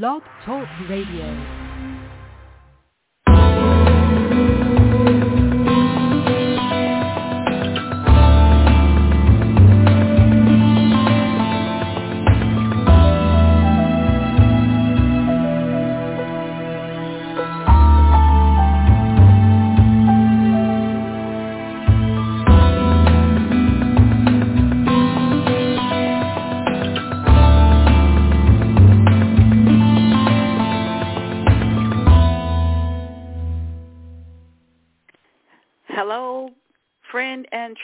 Blog Talk Radio.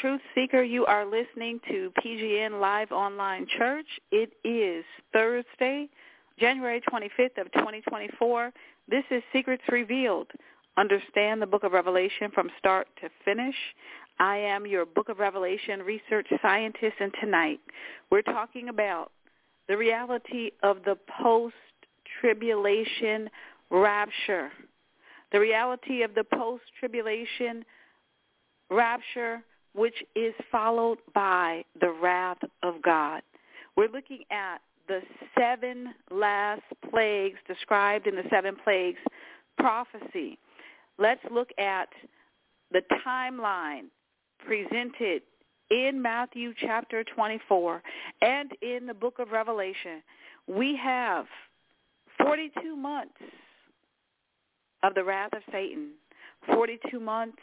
Truth Seeker, you are listening to PGN Live Online Church. It is Thursday, January 25th of 2024. This is Secrets Revealed. Understand the Book of Revelation from start to finish. I am your Book of Revelation research scientist, and tonight we're talking about the reality of the post-tribulation rapture. The reality of the post-tribulation rapture, which is followed by the wrath of God. We're looking at the seven last plagues described in the seven plagues prophecy. Let's look at the timeline presented in Matthew chapter 24 and in the book of Revelation. We have 42 months of the wrath of Satan, 42 months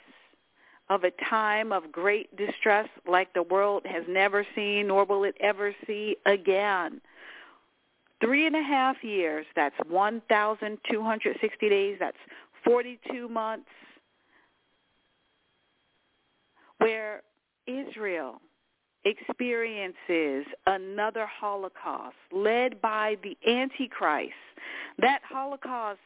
of a time of great distress like the world has never seen, nor will it ever see again. 3.5 years, that's 1,260 days, that's 42 months, where Israel experiences another Holocaust led by the Antichrist. That Holocaust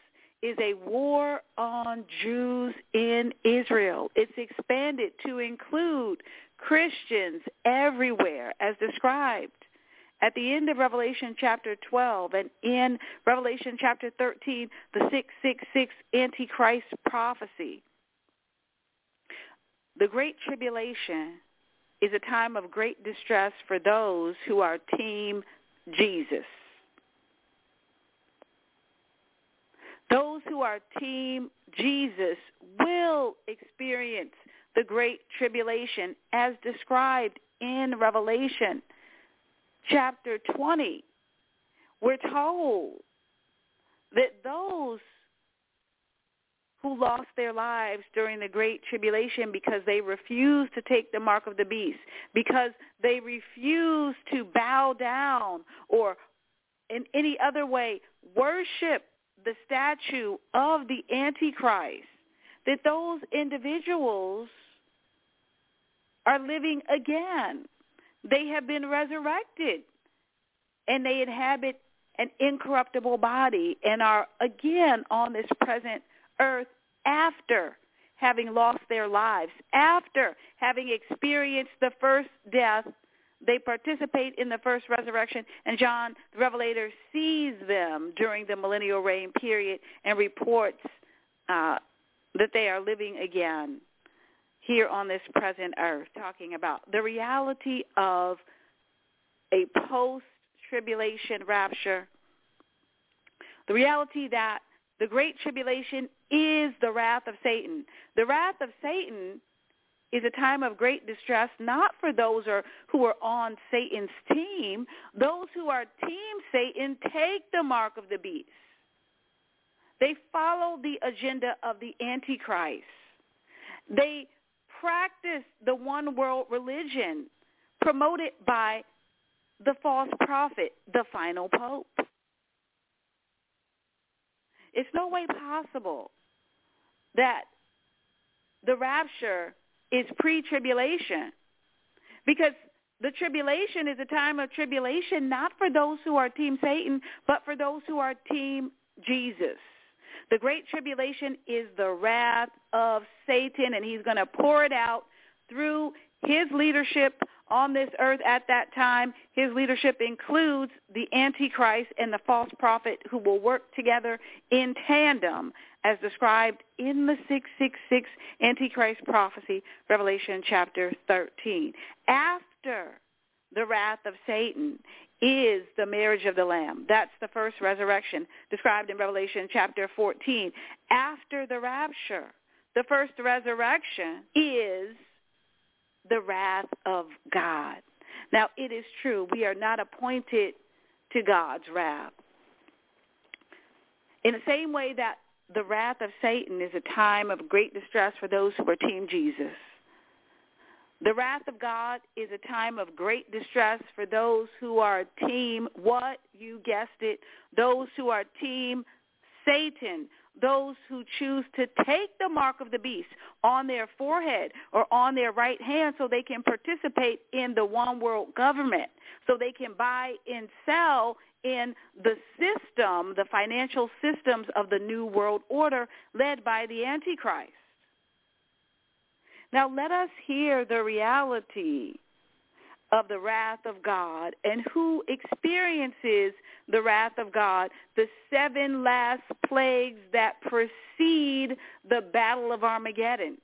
is a war on Jews in Israel. It's expanded to include Christians everywhere, as described at the end of Revelation chapter 12 and in Revelation chapter 13, the 666 Antichrist prophecy. The Great Tribulation is a time of great distress for those who are Team Jesus. Those who are Team Jesus will experience the Great Tribulation as described in Revelation chapter 20. We're told that those who lost their lives during the Great Tribulation because they refused to take the mark of the beast, because they refused to bow down or in any other way worship the statue of the Antichrist, that those individuals are living again. They have been resurrected, and they inhabit an incorruptible body and are again on this present earth after having lost their lives, after having experienced the first death. They participate in the first resurrection, and John the Revelator sees them during the millennial reign period and reports that they are living again here on this present earth, talking about the reality of a post-tribulation rapture, the reality that the Great Tribulation is the wrath of Satan. The wrath of Satan is a time of great distress, not for those who are on Satan's team. Those who are Team Satan take the mark of the beast. They follow the agenda of the Antichrist. They practice the one world religion promoted by the false prophet, the final pope. It's no way possible that the rapture is pre-tribulation, because the tribulation is a time of tribulation not for those who are Team Satan, but for those who are Team Jesus. The Great Tribulation is the wrath of Satan, and he's going to pour it out through his leadership on this earth at that time. His leadership includes the Antichrist and the false prophet, who will work together in tandem as described in the 666 Antichrist prophecy, Revelation chapter 13. After the wrath of Satan is the marriage of the Lamb. That's the first resurrection described in Revelation chapter 14. After the rapture, the first resurrection is the wrath of God. Now, it is true, we are not appointed to God's wrath. In the same way that the wrath of Satan is a time of great distress for those who are Team Jesus, the wrath of God is a time of great distress for those who are Team, what? You guessed it. Those who are Team Satan. Those who choose to take the mark of the beast on their forehead or on their right hand so they can participate in the one world government, so they can buy and sell in the system, the financial systems of the new world order led by the Antichrist. Now let us hear the reality of the wrath of God and who experiences the wrath of God, the seven last plagues that precede the Battle of Armageddon.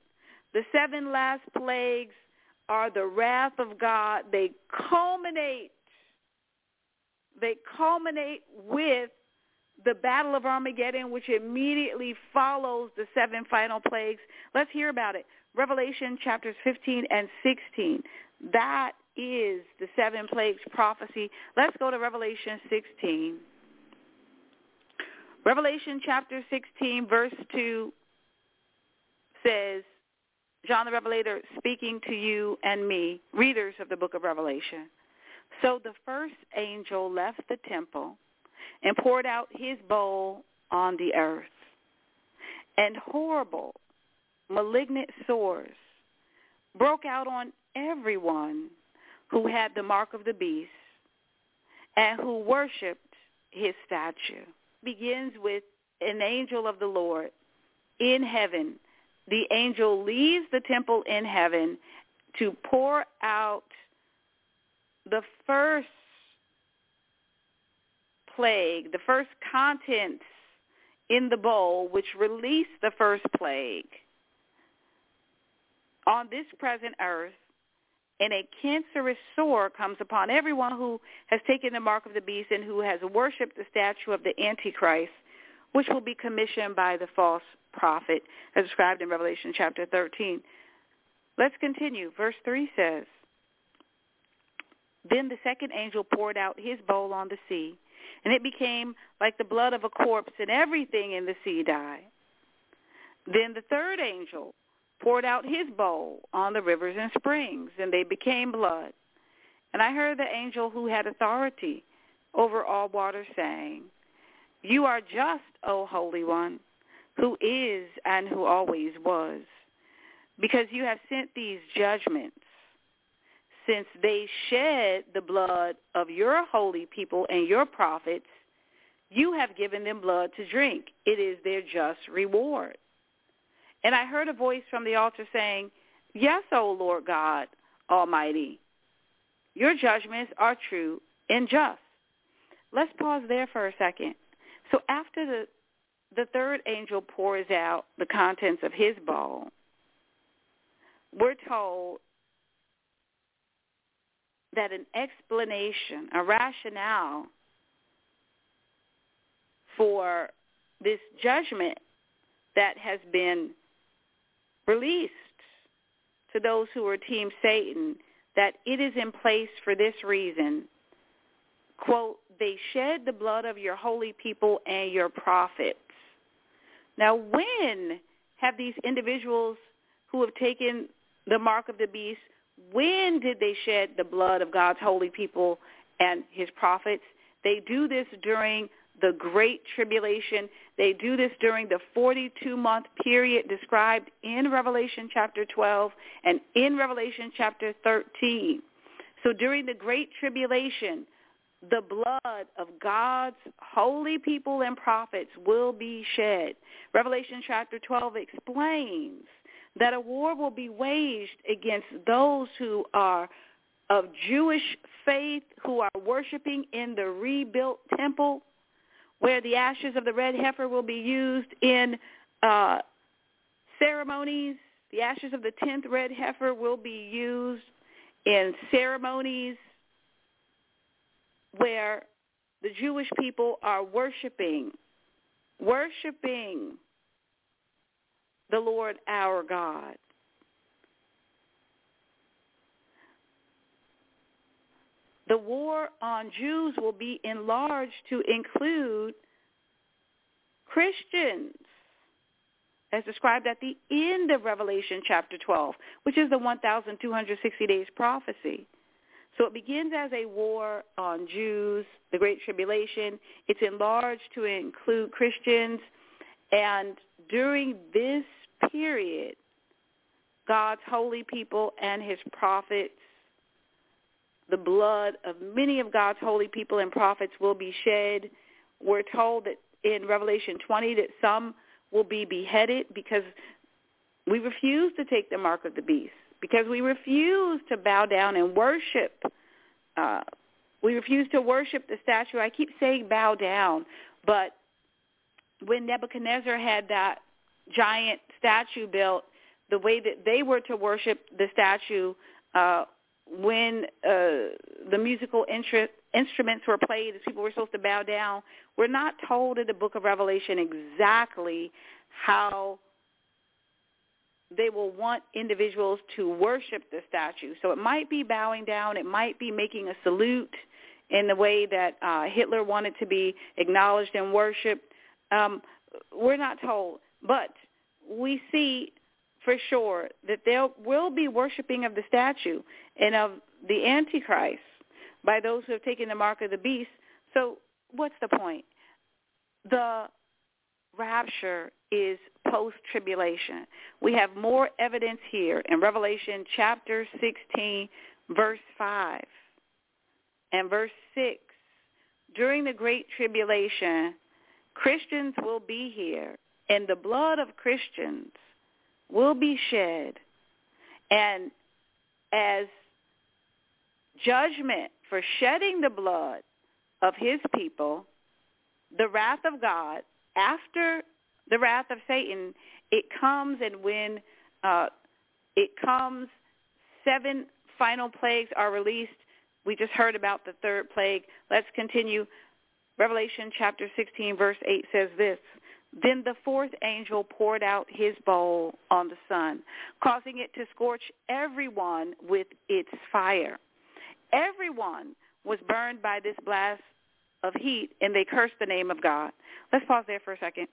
The seven last plagues are the wrath of God. They culminate with the Battle of Armageddon, which immediately follows the seven final plagues. Let's hear about it. Revelation chapters 15 and 16. That is the seven plagues prophecy. Let's go to Revelation 16. Revelation chapter 16, verse 2 says, John the Revelator speaking to you and me, readers of the book of Revelation. So the first angel left the temple and poured out his bowl on the earth, and horrible, malignant sores broke out on everyone who had the mark of the beast and who worshipped his statue. Begins with an angel of the Lord in heaven. The angel leaves the temple in heaven to pour out the first plague, the first contents in the bowl, which released the first plague on this present earth, and a cancerous sore comes upon everyone who has taken the mark of the beast and who has worshipped the statue of the Antichrist, which will be commissioned by the false prophet, as described in Revelation chapter 13. Let's continue. Verse 3 says, Then the second angel poured out his bowl on the sea, and it became like the blood of a corpse, and everything in the sea died. Then the third angel poured out his bowl on the rivers and springs, and they became blood. And I heard the angel who had authority over all water saying, You are just, O Holy One, who is and who always was, because you have sent these judgments, since they shed the blood of your holy people and your prophets. You have given them blood to drink. It is their just reward. And I heard a voice from the altar saying, Yes, O Lord God Almighty, your judgments are true and just. Let's pause there for a second. So after the third angel pours out the contents of his bowl, we're told that an explanation, a rationale for this judgment that has been released to those who are Team Satan, that it is in place for this reason. Quote, they shed the blood of your holy people and your prophets. Now, when have these individuals who have taken the mark of the beast, when did they shed the blood of God's holy people and his prophets? They do this during the Great Tribulation. They do this during the 42-month period described in Revelation chapter 12 and in Revelation chapter 13. So during the Great Tribulation, the blood of God's holy people and prophets will be shed. Revelation chapter 12 explains that a war will be waged against those who are of Jewish faith, who are worshiping in the rebuilt temple, where the ashes of the red heifer will be used in ceremonies. The ashes of the 10th red heifer will be used in ceremonies where the Jewish people are worshiping the Lord our God. The war on Jews will be enlarged to include Christians, as described at the end of Revelation chapter 12, which is the 1,260 days prophecy. So it begins as a war on Jews, the Great Tribulation. It's enlarged to include Christians. And during this period, God's holy people and his prophets, the blood of many of God's holy people and prophets will be shed. We're told that in Revelation 20 that some will be beheaded because we refuse to take the mark of the beast, because we refuse to bow down and worship. We refuse to worship the statue. I keep saying bow down, but when Nebuchadnezzar had that giant statue built, the way that they were to worship the statue when the musical instruments were played, as people were supposed to bow down. We're not told in the book of Revelation exactly how they will want individuals to worship the statue. So it might be bowing down. It might be making a salute in the way that Hitler wanted to be acknowledged and worshiped. We're not told, but we see for sure that there will be worshiping of the statue and of the Antichrist by those who have taken the mark of the beast. So what's the point? The rapture is post-tribulation. We have more evidence here in Revelation chapter 16, verse 5 and verse 6. During the Great Tribulation, Christians will be here, and the blood of Christians will be shed. And as judgment for shedding the blood of his people, the wrath of God, after the wrath of Satan, it comes, and when it comes, 7 final plagues are released. We just heard about the 3rd plague. Let's continue. Revelation chapter 16, verse 8 says this: Then the 4th angel poured out his bowl on the sun, causing it to scorch everyone with its fire. Everyone was burned by this blast of heat, and they cursed the name of God. Let's pause there for a second.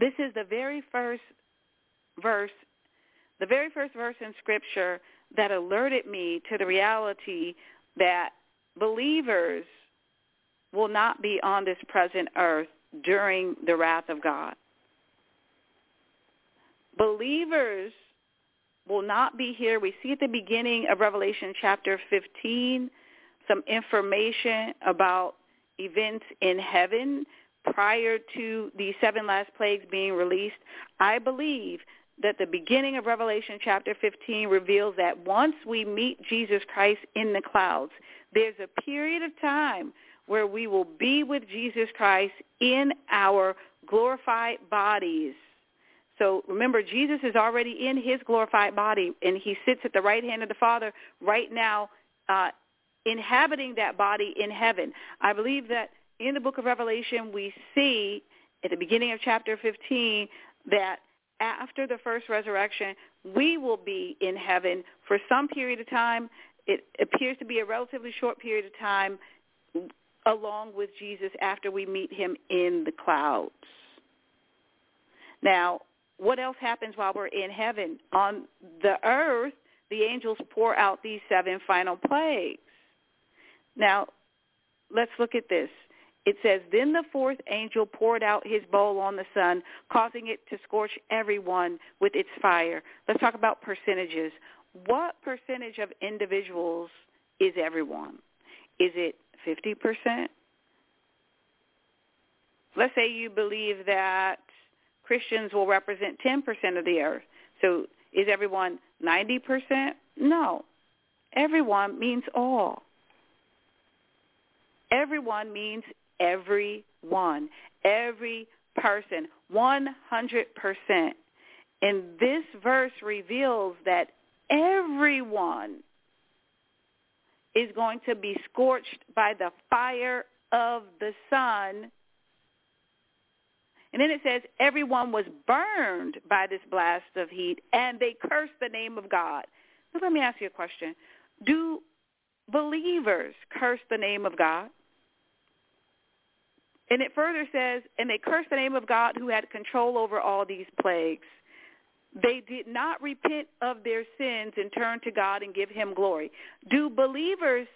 This is the very first verse, in Scripture that alerted me to the reality that believers will not be on this present earth during the wrath of God. Believers will not be here. We see at the beginning of Revelation chapter 15 some information about events in heaven prior to the 7 last plagues being released. I believe that the beginning of Revelation chapter 15 reveals that once we meet Jesus Christ in the clouds, there's a period of time where we will be with Jesus Christ in our glorified bodies. So remember, Jesus is already in his glorified body, and he sits at the right hand of the Father right now, inhabiting that body in heaven. I believe that in the book of Revelation, we see at the beginning of chapter 15 that after the first resurrection, we will be in heaven for some period of time. It appears to be a relatively short period of time, along with Jesus after we meet him in the clouds. Now, what else happens while we're in heaven? On the earth, the angels pour out these 7 final plagues. Now, let's look at this. It says, Then the 4th angel poured out his bowl on the sun, causing it to scorch everyone with its fire. Let's talk about percentages. What percentage of individuals is everyone? Is it 50%? Let's say you believe that Christians will represent 10% of the earth. So is everyone 90%? No. Everyone means all. Everyone means everyone, every person, 100%. And this verse reveals that everyone is going to be scorched by the fire of the sun. And then it says, everyone was burned by this blast of heat, and they cursed the name of God. Now, let me ask you a question. Do believers curse the name of God? And it further says, and they cursed the name of God who had control over all these plagues. They did not repent of their sins and turn to God and give him glory. Do believers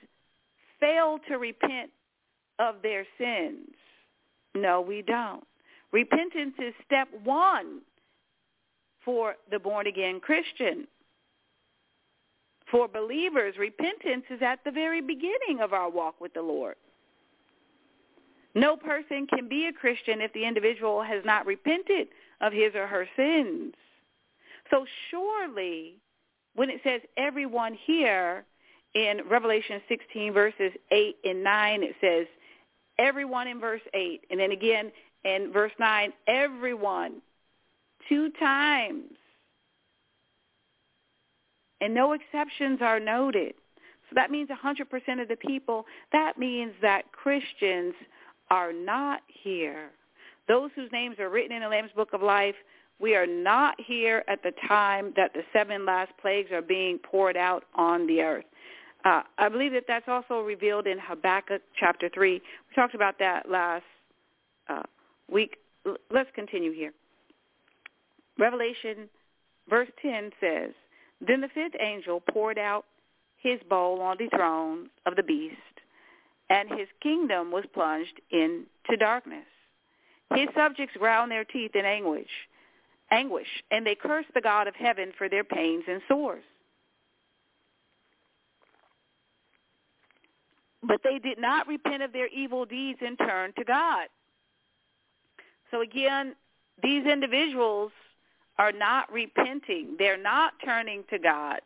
fail to repent of their sins? No, we don't. Repentance is step one for the born-again Christian. For believers, repentance is at the very beginning of our walk with the Lord. No person can be a Christian if the individual has not repented of his or her sins. So surely, when it says everyone here in Revelation 16, verses 8 and 9, it says everyone in verse 8. And then again in verse 9, everyone, 2 times. And no exceptions are noted. So that means 100% of the people. That means that Christians are not here. Those whose names are written in the Lamb's Book of Life, we are not here at the time that the 7 last plagues are being poured out on the earth. I believe that that's also revealed in Habakkuk chapter 3. We talked about that last week. Let's continue here. Revelation verse 10 says, then the 5th angel poured out his bowl on the throne of the beast, and his kingdom was plunged into darkness. His subjects ground their teeth in anguish, and they cursed the God of heaven for their pains and sores. But they did not repent of their evil deeds and turn to God. So again, these individuals are not repenting. They're not turning to God.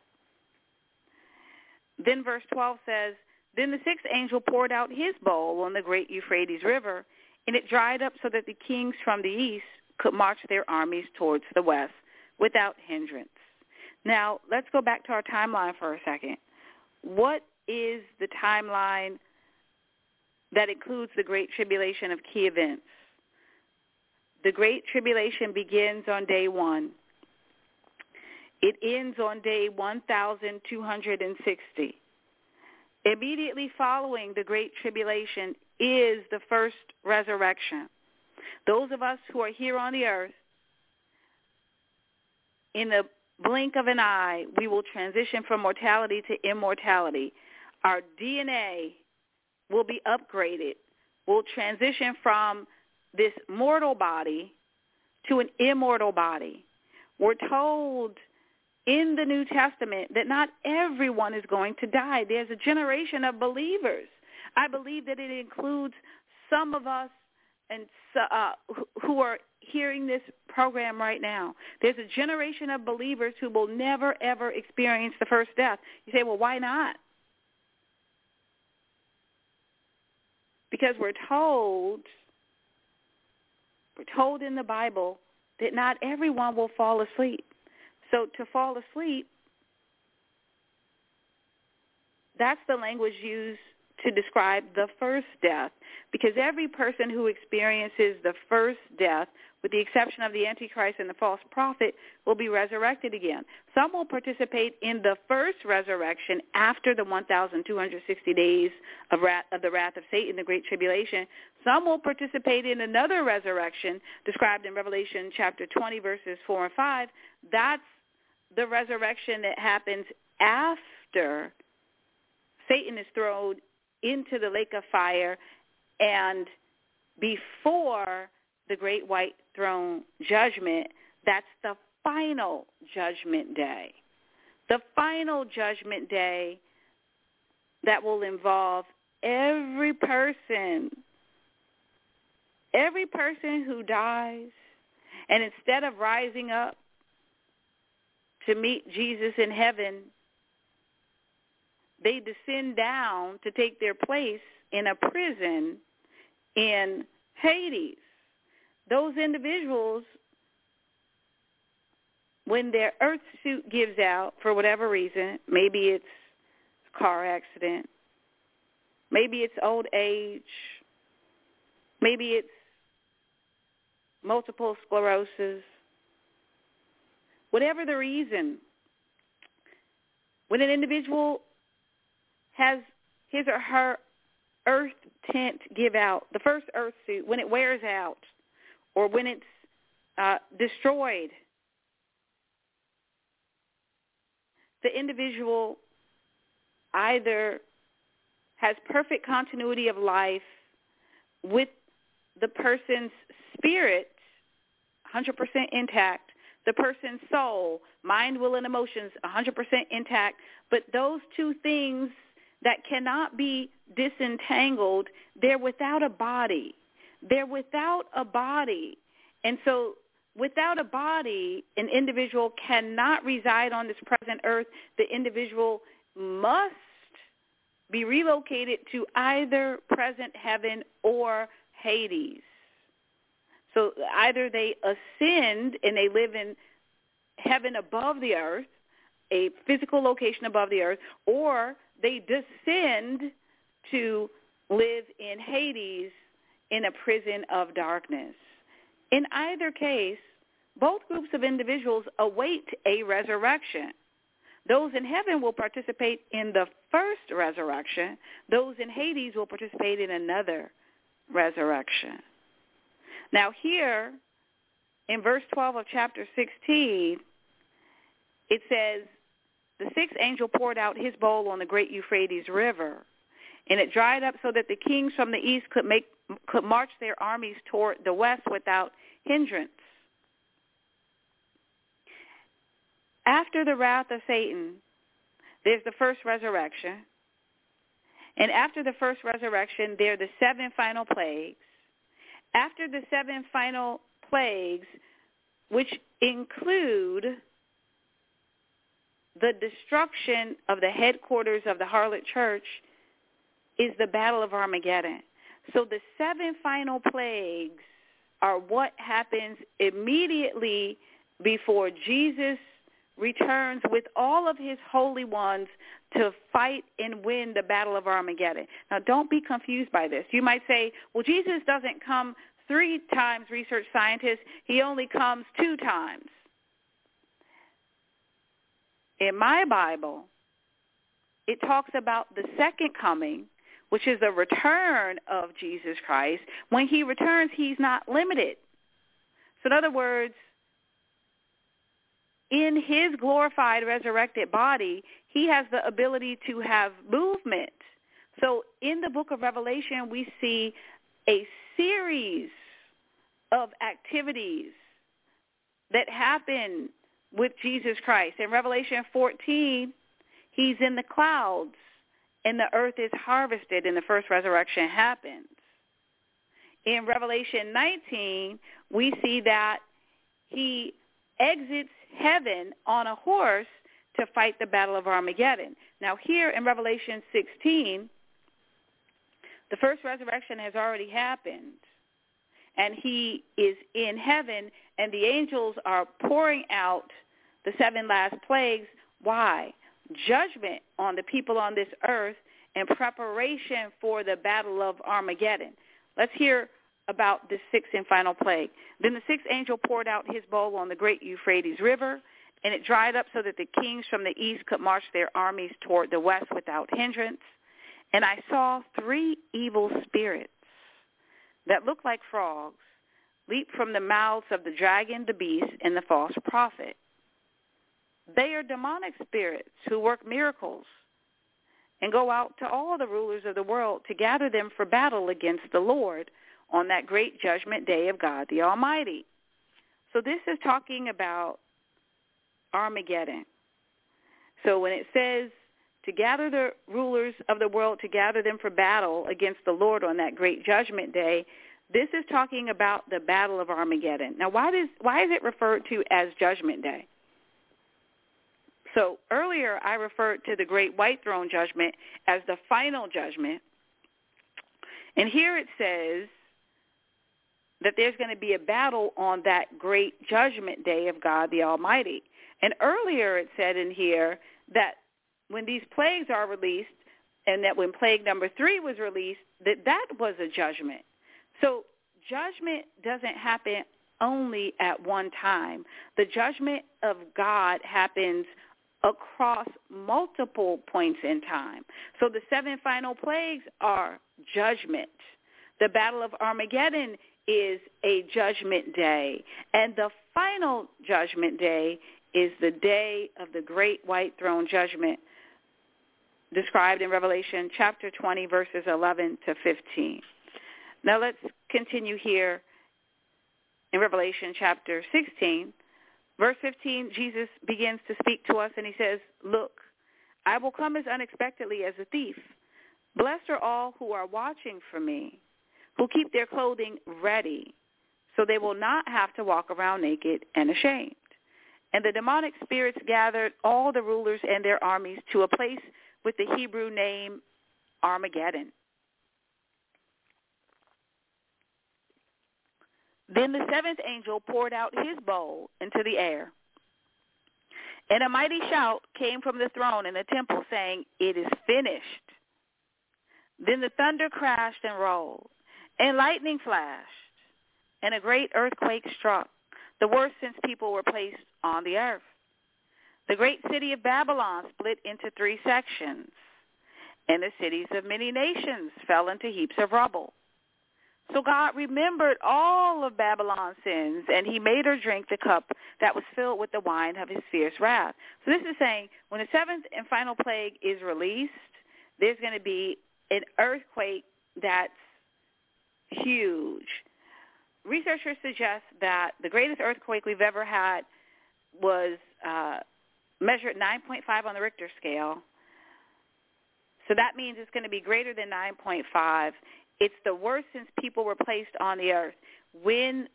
Then verse 12 says, then the 6th angel poured out his bowl on the great Euphrates River, and it dried up so that the kings from the east could march their armies towards the west without hindrance. Now, let's go back to our timeline for a second. What is the timeline that includes the Great Tribulation of key events? The Great Tribulation begins on day 1. It ends on day 1,260. Immediately following the Great Tribulation is the first resurrection. Those of us who are here on the earth, in the blink of an eye, we will transition from mortality to immortality. Our DNA will be upgraded. We'll transition from this mortal body to an immortal body. We're told in the New Testament that not everyone is going to die. There's a generation of believers. I believe that it includes some of us and who are hearing this program right now. There's a generation of believers who will never, ever experience the first death. You say, well, why not? Because we're told in the Bible that not everyone will fall asleep. So to fall asleep, that's the language used to describe the first death, because every person who experiences the first death, with the exception of the Antichrist and the false prophet, will be resurrected again. Some will participate in the first resurrection after the 1,260 days of the wrath of Satan, the Great Tribulation. Some will participate in another resurrection described in Revelation chapter 20, verses 4 and 5. That's the resurrection that happens after Satan is thrown into the lake of fire, and before the great white throne judgment. That's the final judgment day. The final judgment day that will involve every person who dies, and instead of rising up to meet Jesus in heaven, they descend down to take their place in a prison in Hades. Those individuals, when their earth suit gives out for whatever reason, maybe it's a car accident, Maybe it's old age. Maybe it's multiple sclerosis. Whatever the reason, when an individual has his or her earth tint give out, the first earth suit, when it wears out or when it's destroyed, the individual either has perfect continuity of life with the person's spirit 100% intact, the person's soul, mind, will, and emotions 100% intact, but those two things that cannot be disentangled, they're without a body. They're without a body. And so without a body, an individual cannot reside on this present earth. The individual must be relocated to either present heaven or Hades. So either they ascend and they live in heaven above the earth, a physical location above the earth, or they descend to live in Hades in a prison of darkness. In either case, both groups of individuals await a resurrection. Those in heaven will participate in the first resurrection. Those in Hades will participate in another resurrection. Now here, in verse 12 of chapter 16, it says, the sixth angel poured out his bowl on the great Euphrates River, and it dried up so that the kings from the east could march their armies toward the west without hindrance. After the wrath of Satan, there's the first resurrection. And after the first resurrection, there are the seven final plagues. After the seven final plagues, which include the destruction of the headquarters of the harlot church, is the Battle of Armageddon. So the seven final plagues are what happens immediately before Jesus returns with all of his holy ones to fight and win the Battle of Armageddon. Now, don't be confused by this. You might say, well, Jesus doesn't come three times, research scientists. He only comes two times. In my Bible, it talks about the second coming, which is the return of Jesus Christ. When he returns, he's not limited. So in other words, in his glorified, resurrected body, he has the ability to have movement. So in the book of Revelation, we see a series of activities that happen with Jesus Christ. In Revelation 14, he's in the clouds, and the earth is harvested, and the first resurrection happens. In Revelation 19, we see that he exits heaven on a horse to fight the Battle of Armageddon. Now here in Revelation 16, the first resurrection has already happened, and he is in heaven, and the angels are pouring out the seven last plagues. Why? Judgment on the people on this earth and preparation for the Battle of Armageddon. Let's hear about the sixth and final plague. Then the sixth angel poured out his bowl on the great Euphrates River, and it dried up so that the kings from the east could march their armies toward the west without hindrance. And I saw three evil spirits that looked like frogs leap from the mouths of the dragon, the beast, and the false prophet. They are demonic spirits who work miracles and go out to all the rulers of the world to gather them for battle against the Lord on that great judgment day of God the Almighty. So this is talking about Armageddon. So when it says to gather the rulers of the world, to gather them for battle against the Lord on that great judgment day, this is talking about the Battle of Armageddon. Now, why is it referred to as Judgment Day? So earlier I referred to the Great White Throne Judgment as the final judgment. And here it says that there's going to be a battle on that great judgment day of God the Almighty. And earlier it said in here that when these plagues are released, and that when plague number 3 was released, that was a judgment. So judgment doesn't happen only at one time. The judgment of God happens across multiple points in time. So the 7 final plagues are judgment. The Battle of Armageddon is a judgment day. And the final judgment day is the day of the great white throne judgment described in Revelation chapter 20, verses 11 to 15. Now let's continue here in Revelation chapter 16. Verse 15, Jesus begins to speak to us, and he says, "Look, I will come as unexpectedly as a thief. Blessed are all who are watching for me, who keep their clothing ready, so they will not have to walk around naked and ashamed." And the demonic spirits gathered all the rulers and their armies to a place with the Hebrew name Armageddon. Then the 7th angel poured out his bowl into the air, and a mighty shout came from the throne in the temple, saying, "It is finished." Then the thunder crashed and rolled, and lightning flashed, and a great earthquake struck, the worst since people were placed on the earth. The great city of Babylon split into 3 sections, and the cities of many nations fell into heaps of rubble. So God remembered all of Babylon's sins, and he made her drink the cup that was filled with the wine of his fierce wrath. So this is saying when the 7th and final plague is released, there's going to be an earthquake that's huge. Researchers suggest that the greatest earthquake we've ever had was measured 9.5 on the Richter scale. So that means it's going to be greater than 9.5. It's the worst since people were placed on the earth. When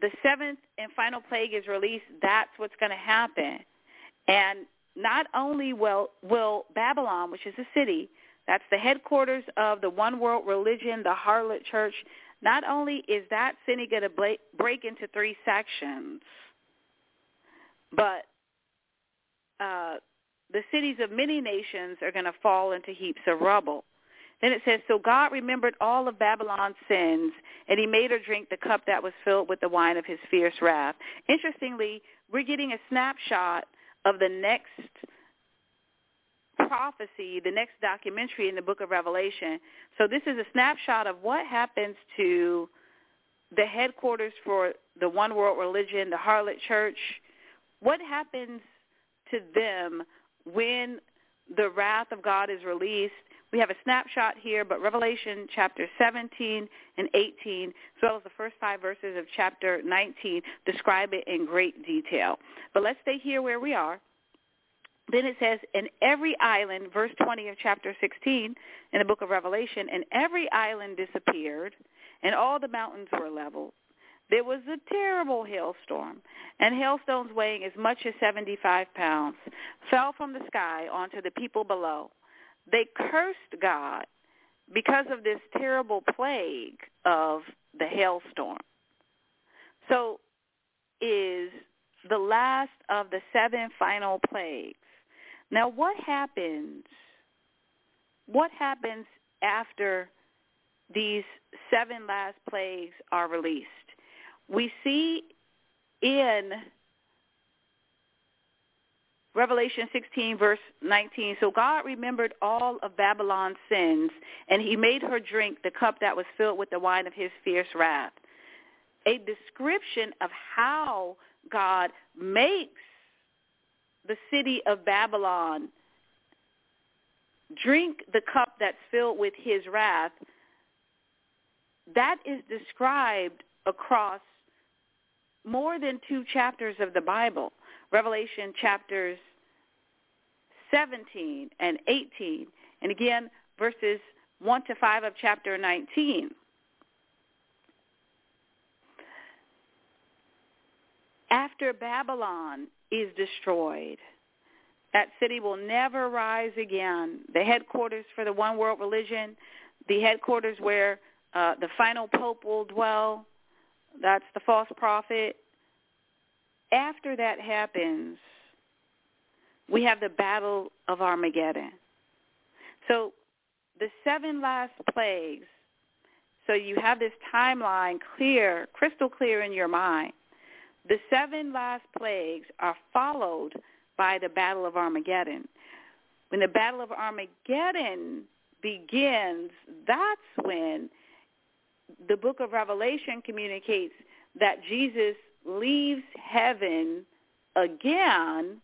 the 7th and final plague is released, that's what's going to happen. And not only will Babylon, which is a city, that's the headquarters of the one world religion, the harlot church, not only is that city going to break into 3 sections, but the cities of many nations are going to fall into heaps of rubble. Then it says, so God remembered all of Babylon's sins, and he made her drink the cup that was filled with the wine of his fierce wrath. Interestingly, we're getting a snapshot of the next prophecy, the next documentary in the book of Revelation. So this is a snapshot of what happens to the headquarters for the one world religion, the harlot church. What happens to them when the wrath of God is released? We have a snapshot here, but Revelation chapter 17 and 18, as well as the first 5 verses of chapter 19, describe it in great detail. But let's stay here where we are. Then it says, in every island, verse 20 of chapter 16 in the book of Revelation, and every island disappeared, and all the mountains were leveled. There was a terrible hailstorm, and hailstones weighing as much as 75 pounds fell from the sky onto the people below. They cursed God because of this terrible plague of the hailstorm. So is the last of the 7 final plagues. Now what happens? What happens after these 7 last plagues are released? We see in Revelation 16, verse 19, so God remembered all of Babylon's sins, and he made her drink the cup that was filled with the wine of his fierce wrath. A description of how God makes the city of Babylon drink the cup that's filled with his wrath, that is described across more than 2 chapters of the Bible. Revelation chapters 17 and 18, and again, verses 1 to 5 of chapter 19. After Babylon is destroyed, that city will never rise again. The headquarters for the one world religion, the headquarters where the final pope will dwell, that's the false prophet. After that happens, we have the Battle of Armageddon. So the seven last plagues, so you have this timeline clear, crystal clear in your mind. The seven last plagues are followed by the Battle of Armageddon. When the Battle of Armageddon begins, that's when the book of Revelation communicates that Jesus leaves heaven again,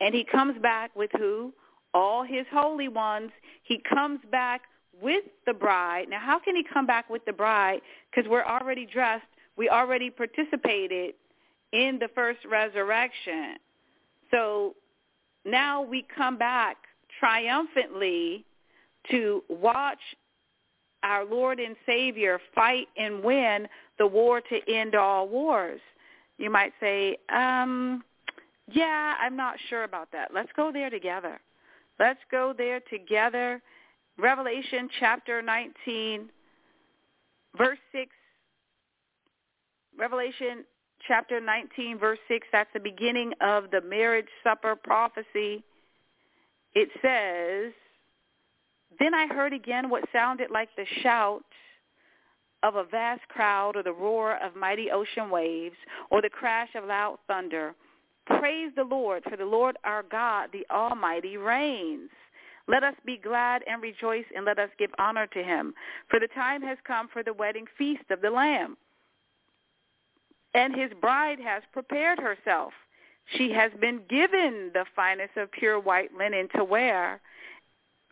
and he comes back with who? All his holy ones. He comes back with the bride. Now, how can he come back with the bride? Because we're already dressed. We already participated in the first resurrection. So now we come back triumphantly to watch our Lord and Savior fight and win the war to end all wars. You might say, yeah, I'm not sure about that. Let's go there together. Let's go there together. Revelation chapter 19, verse 6. Revelation chapter 19, verse 6, that's the beginning of the marriage supper prophecy. It says, "Then I heard again what sounded like the shout of a vast crowd or the roar of mighty ocean waves or the crash of loud thunder. Praise the Lord, for the Lord our God, the Almighty, reigns. Let us be glad and rejoice, and let us give honor to him. For the time has come for the wedding feast of the Lamb. And his bride has prepared herself. She has been given the finest of pure white linen to wear,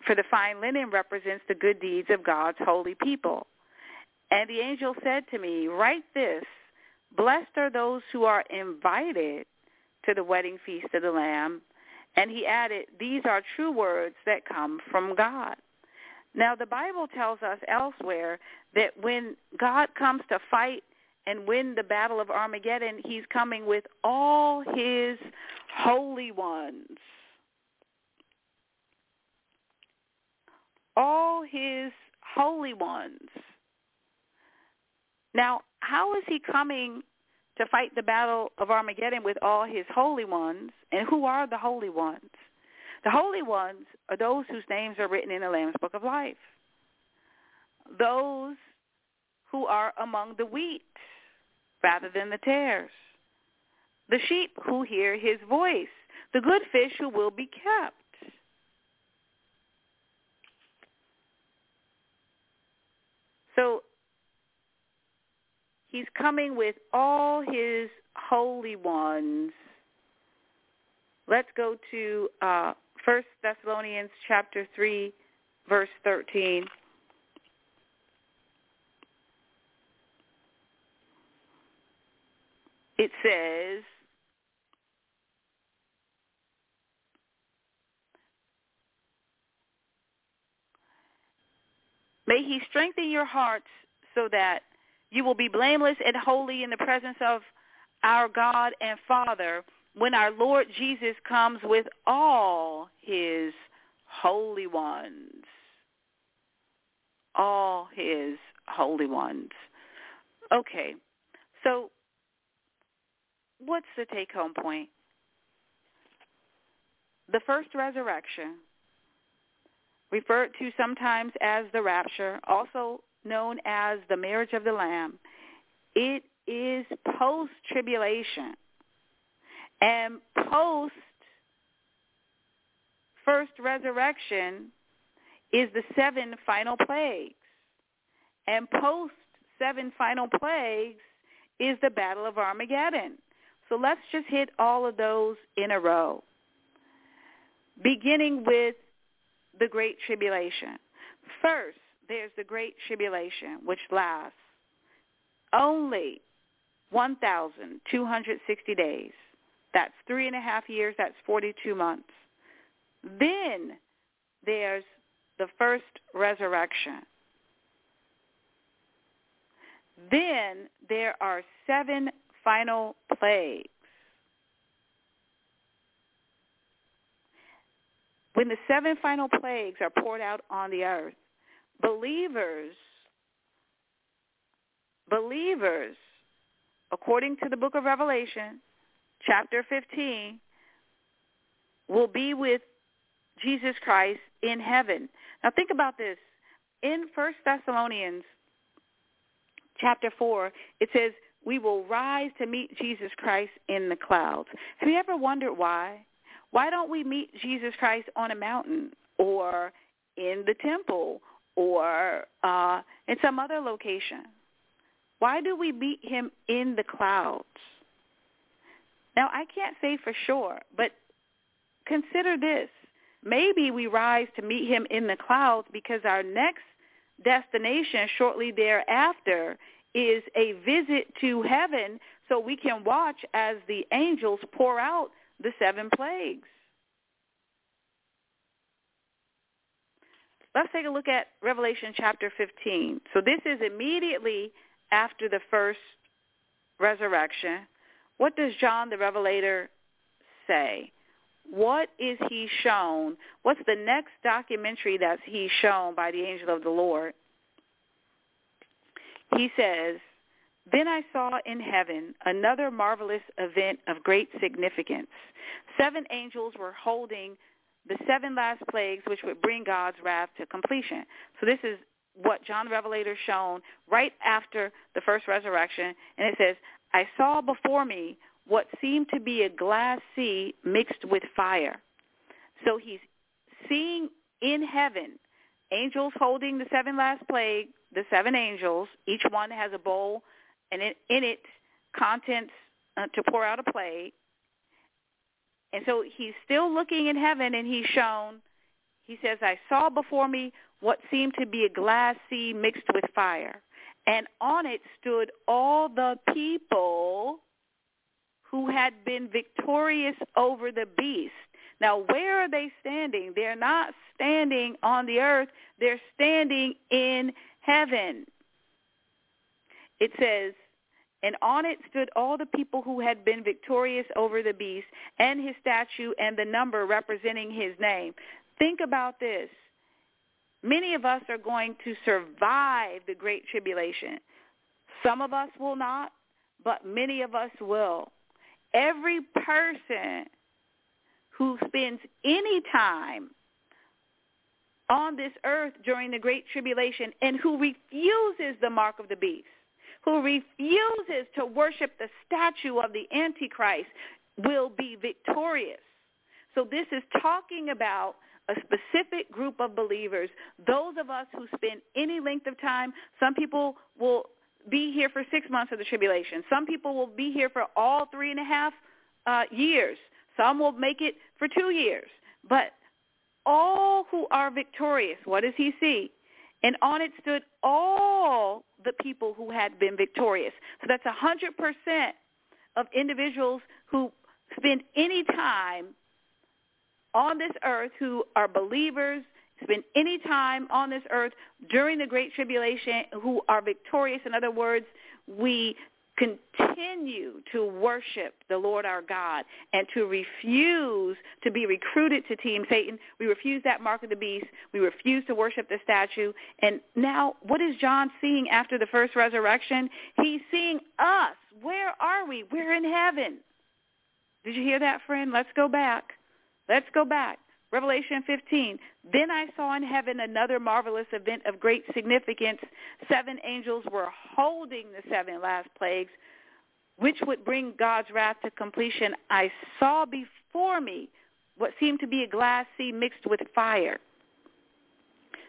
for the fine linen represents the good deeds of God's holy people. And the angel said to me, write this, blessed are those who are invited to the wedding feast of the Lamb. And he added, these are true words that come from God." Now, the Bible tells us elsewhere that when God comes to fight and win the Battle of Armageddon, he's coming with all his holy ones. All his holy ones. Now, how is he coming to fight the Battle of Armageddon with all his holy ones? And who are the holy ones? The holy ones are those whose names are written in the Lamb's Book of Life. Those who are among the wheat rather than the tares, the sheep who hear his voice, the good fish who will be kept. So he's coming with all his holy ones. Let's go to 1 Thessalonians chapter 3, verse 13. It says, may he strengthen your hearts so that you will be blameless and holy in the presence of our God and Father when our Lord Jesus comes with all his holy ones. All his holy ones. Okay, so what's the take-home point? The first resurrection, referred to sometimes as the rapture, also known as the marriage of the Lamb, it is post-tribulation and post-first resurrection is the seven final plagues, and post-seven final plagues is the Battle of Armageddon. So let's just hit all of those in a row, beginning with the Great Tribulation. First, there's the Great Tribulation, which lasts only 1,260 days. That's 3.5 years. That's 42 months. Then there's the first resurrection. Then there are seven final plagues. When the seven final plagues are poured out on the earth, believers, according to the book of Revelation, chapter 15, will be with Jesus Christ in heaven. Now think about this. In 1 Thessalonians chapter 4, it says, we will rise to meet Jesus Christ in the clouds. Have you ever wondered why? Why don't we meet Jesus Christ on a mountain or in the temple or in some other location? Why do we meet him in the clouds? Now, I can't say for sure, but consider this. Maybe we rise to meet him in the clouds because our next destination shortly thereafter is a visit to heaven so we can watch as the angels pour out the seven plagues. Let's take a look at Revelation chapter 15. So this is immediately after the first resurrection. What does John the Revelator say? What is he shown? What's the next documentary that he's shown by the angel of the Lord? He says, then I saw in heaven another marvelous event of great significance. Seven angels were holding the seven last plagues, which would bring God's wrath to completion. So this is what John the Revelator shown right after the first resurrection. And it says, I saw before me what seemed to be a glass sea mixed with fire. So he's seeing in heaven angels holding the seven last plague, the seven angels. Each one has a bowl, and in it contents to pour out a plague. And so he's still looking in heaven, and he's shown, he says, I saw before me what seemed to be a glass sea mixed with fire, and on it stood all the people who had been victorious over the beast. Now, where are they standing? They're not standing on the earth. They're standing in heaven. It says, and on it stood all the people who had been victorious over the beast and his statue and the number representing his name. Think about this. Many of us are going to survive the Great Tribulation. Some of us will not, but many of us will. Every person who spends any time on this earth during the Great Tribulation and who refuses the mark of the beast, who refuses to worship the statue of the Antichrist, will be victorious. So this is talking about a specific group of believers, those of us who spend any length of time. Some people will be here for 6 months of the tribulation. Some people will be here for all 3.5 years. Some will make it for 2 years. But all who are victorious, what does he see? And on it stood all the people who had been victorious. So that's 100% of individuals who spend any time on this earth, who are believers, spend any time on this earth during the Great Tribulation, who are victorious. In other words, we continue to worship the Lord our God and to refuse to be recruited to Team Satan. We refuse that mark of the beast. We refuse to worship the statue. And now what is John seeing after the first resurrection? He's seeing us. Where are we? We're in heaven. Did you hear that, friend? Let's go back. Let's go back. Revelation 15, then I saw in heaven another marvelous event of great significance. Seven angels were holding the seven last plagues, which would bring God's wrath to completion. I saw before me what seemed to be a glass sea mixed with fire.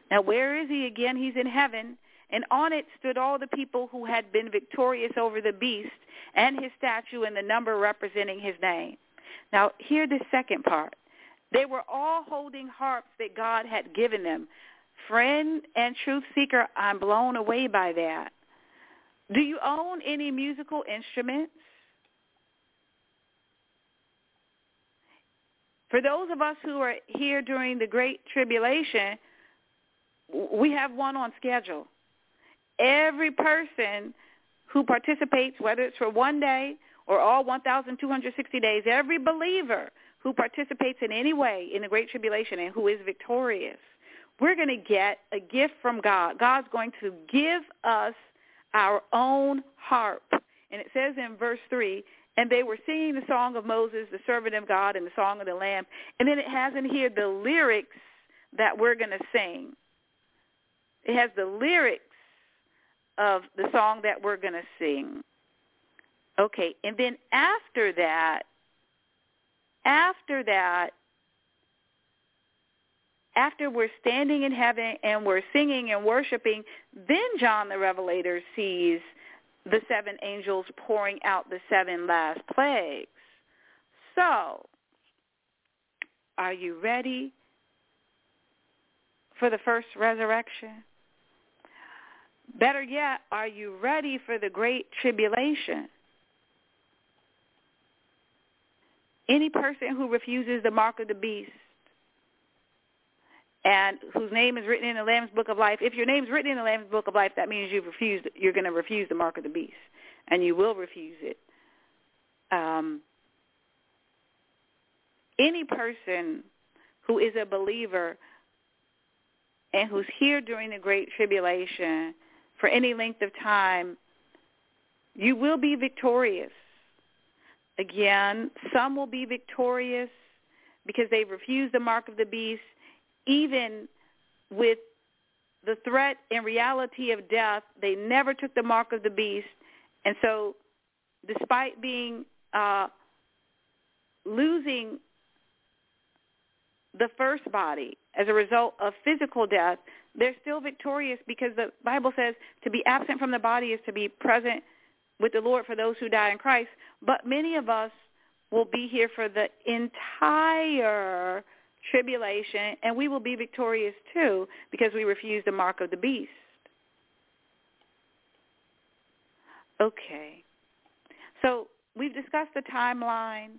Now, where is he again? He's in heaven. And on it stood all the people who had been victorious over the beast and his statue and the number representing his name. Now, hear the second part. They were all holding harps that God had given them. Friend and truth seeker, I'm blown away by that. Do you own any musical instruments? For those of us who are here during the Great Tribulation, we have one on schedule. Every person who participates, whether it's for one day or all 1,260 days, every believer who participates in any way in the Great Tribulation and who is victorious, we're going to get a gift from God. God's going to give us our own harp. And it says in verse 3, and they were singing the song of Moses, the servant of God, and the song of the Lamb. And then it has in here the lyrics that we're going to sing. It has the lyrics of the song that we're going to sing. Okay, and then after that, after we're standing in heaven and we're singing and worshiping, then John the Revelator sees the seven angels pouring out the seven last plagues. So, are you ready for the first resurrection? Better yet, are you ready for the great tribulation? Any person who refuses the mark of the beast and whose name is written in the Lamb's Book of Life, if your name's written in the Lamb's Book of Life, that means you're going to refuse the mark of the beast, and you will refuse it. Any person who is a believer and who's here during the Great Tribulation for any length of time, you will be victorious. Again, some will be victorious because they refuse the mark of the beast, even with the threat and reality of death. They never took the mark of the beast, and so despite being losing the first body as a result of physical death, they're still victorious because the Bible says to be absent from the body is to be present with the Lord for those who die in Christ. But many of us will be here for the entire tribulation, and we will be victorious too because we refuse the mark of the beast. Okay. So we've discussed the timeline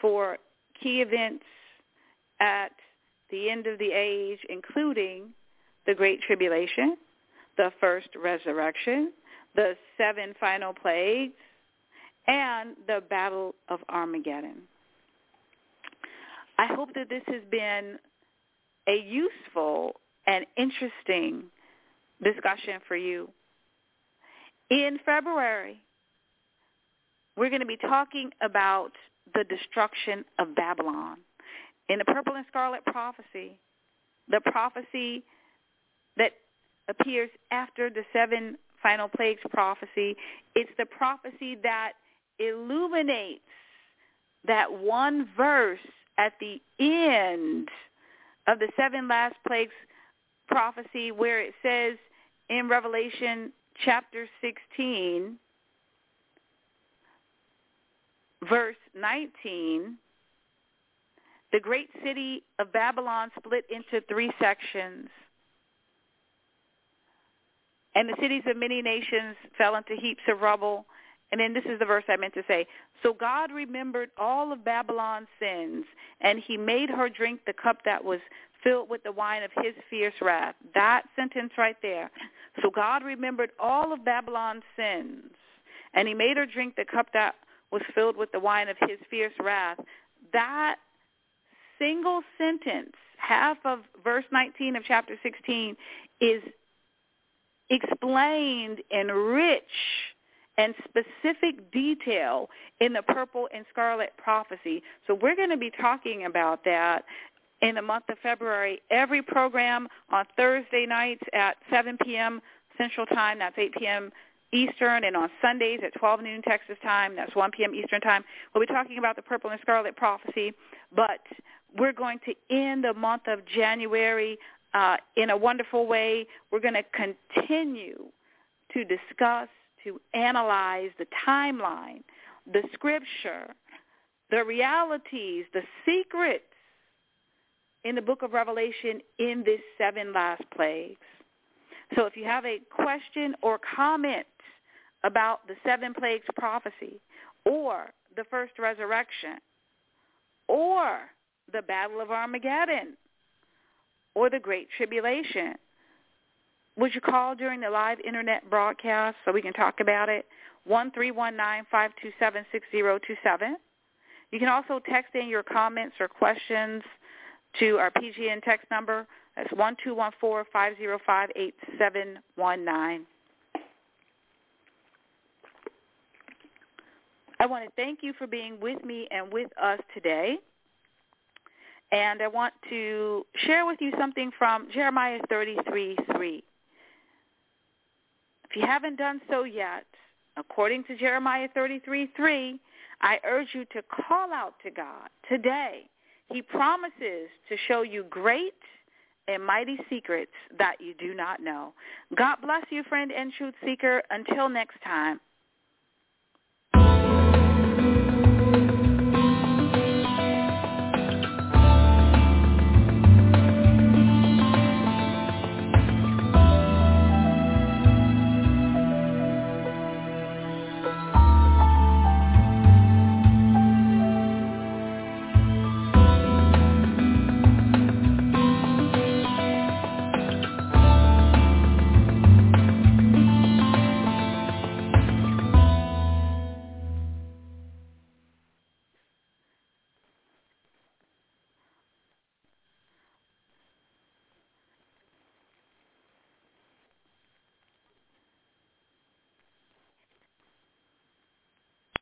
for key events at the end of the age, including the Great Tribulation, the first resurrection, the seven final plagues, and the Battle of Armageddon. I hope that this has been a useful and interesting discussion for you. In February, we're going to be talking about the destruction of Babylon. In the Purple and Scarlet Prophecy, the prophecy that appears after the seven final plagues prophecy, it's the prophecy that illuminates that one verse at the end of the seven last plagues prophecy where it says in Revelation chapter 16, verse 19, the great city of Babylon split into three sections, and the cities of many nations fell into heaps of rubble. And then this is the verse I meant to say. So God remembered all of Babylon's sins, and he made her drink the cup that was filled with the wine of his fierce wrath. That sentence right there. So God remembered all of Babylon's sins, and he made her drink the cup that was filled with the wine of his fierce wrath. That single sentence, half of verse 19 of chapter 16, is explained in rich and specific detail in the Purple and Scarlet Prophecy. So we're going to be talking about that in the month of February. Every program on Thursday nights at 7 p.m. Central Time, that's 8 p.m. Eastern, and on Sundays at 12 noon Texas time, that's 1 p.m. Eastern time, we'll be talking about the Purple and Scarlet Prophecy. But we're going to end the month of January in a wonderful way. We're going to continue to discuss, to analyze the timeline, the scripture, the realities, the secrets in the book of Revelation in this seven last plagues. So if you have a question or comment about the seven plagues prophecy or the first resurrection or the Battle of Armageddon or the Great Tribulation, would you call during the live internet broadcast so we can talk about it? 1-319-527-6027. You can also text in your comments or questions to our PGN text number. That's 1-214-505-8719. I want to thank you for being with me and with us today. And I want to share with you something from Jeremiah 33:3. If you haven't done so yet, according to Jeremiah 33:3, I urge you to call out to God today. He promises to show you great and mighty secrets that you do not know. God bless you, friend and truth seeker. Until next time,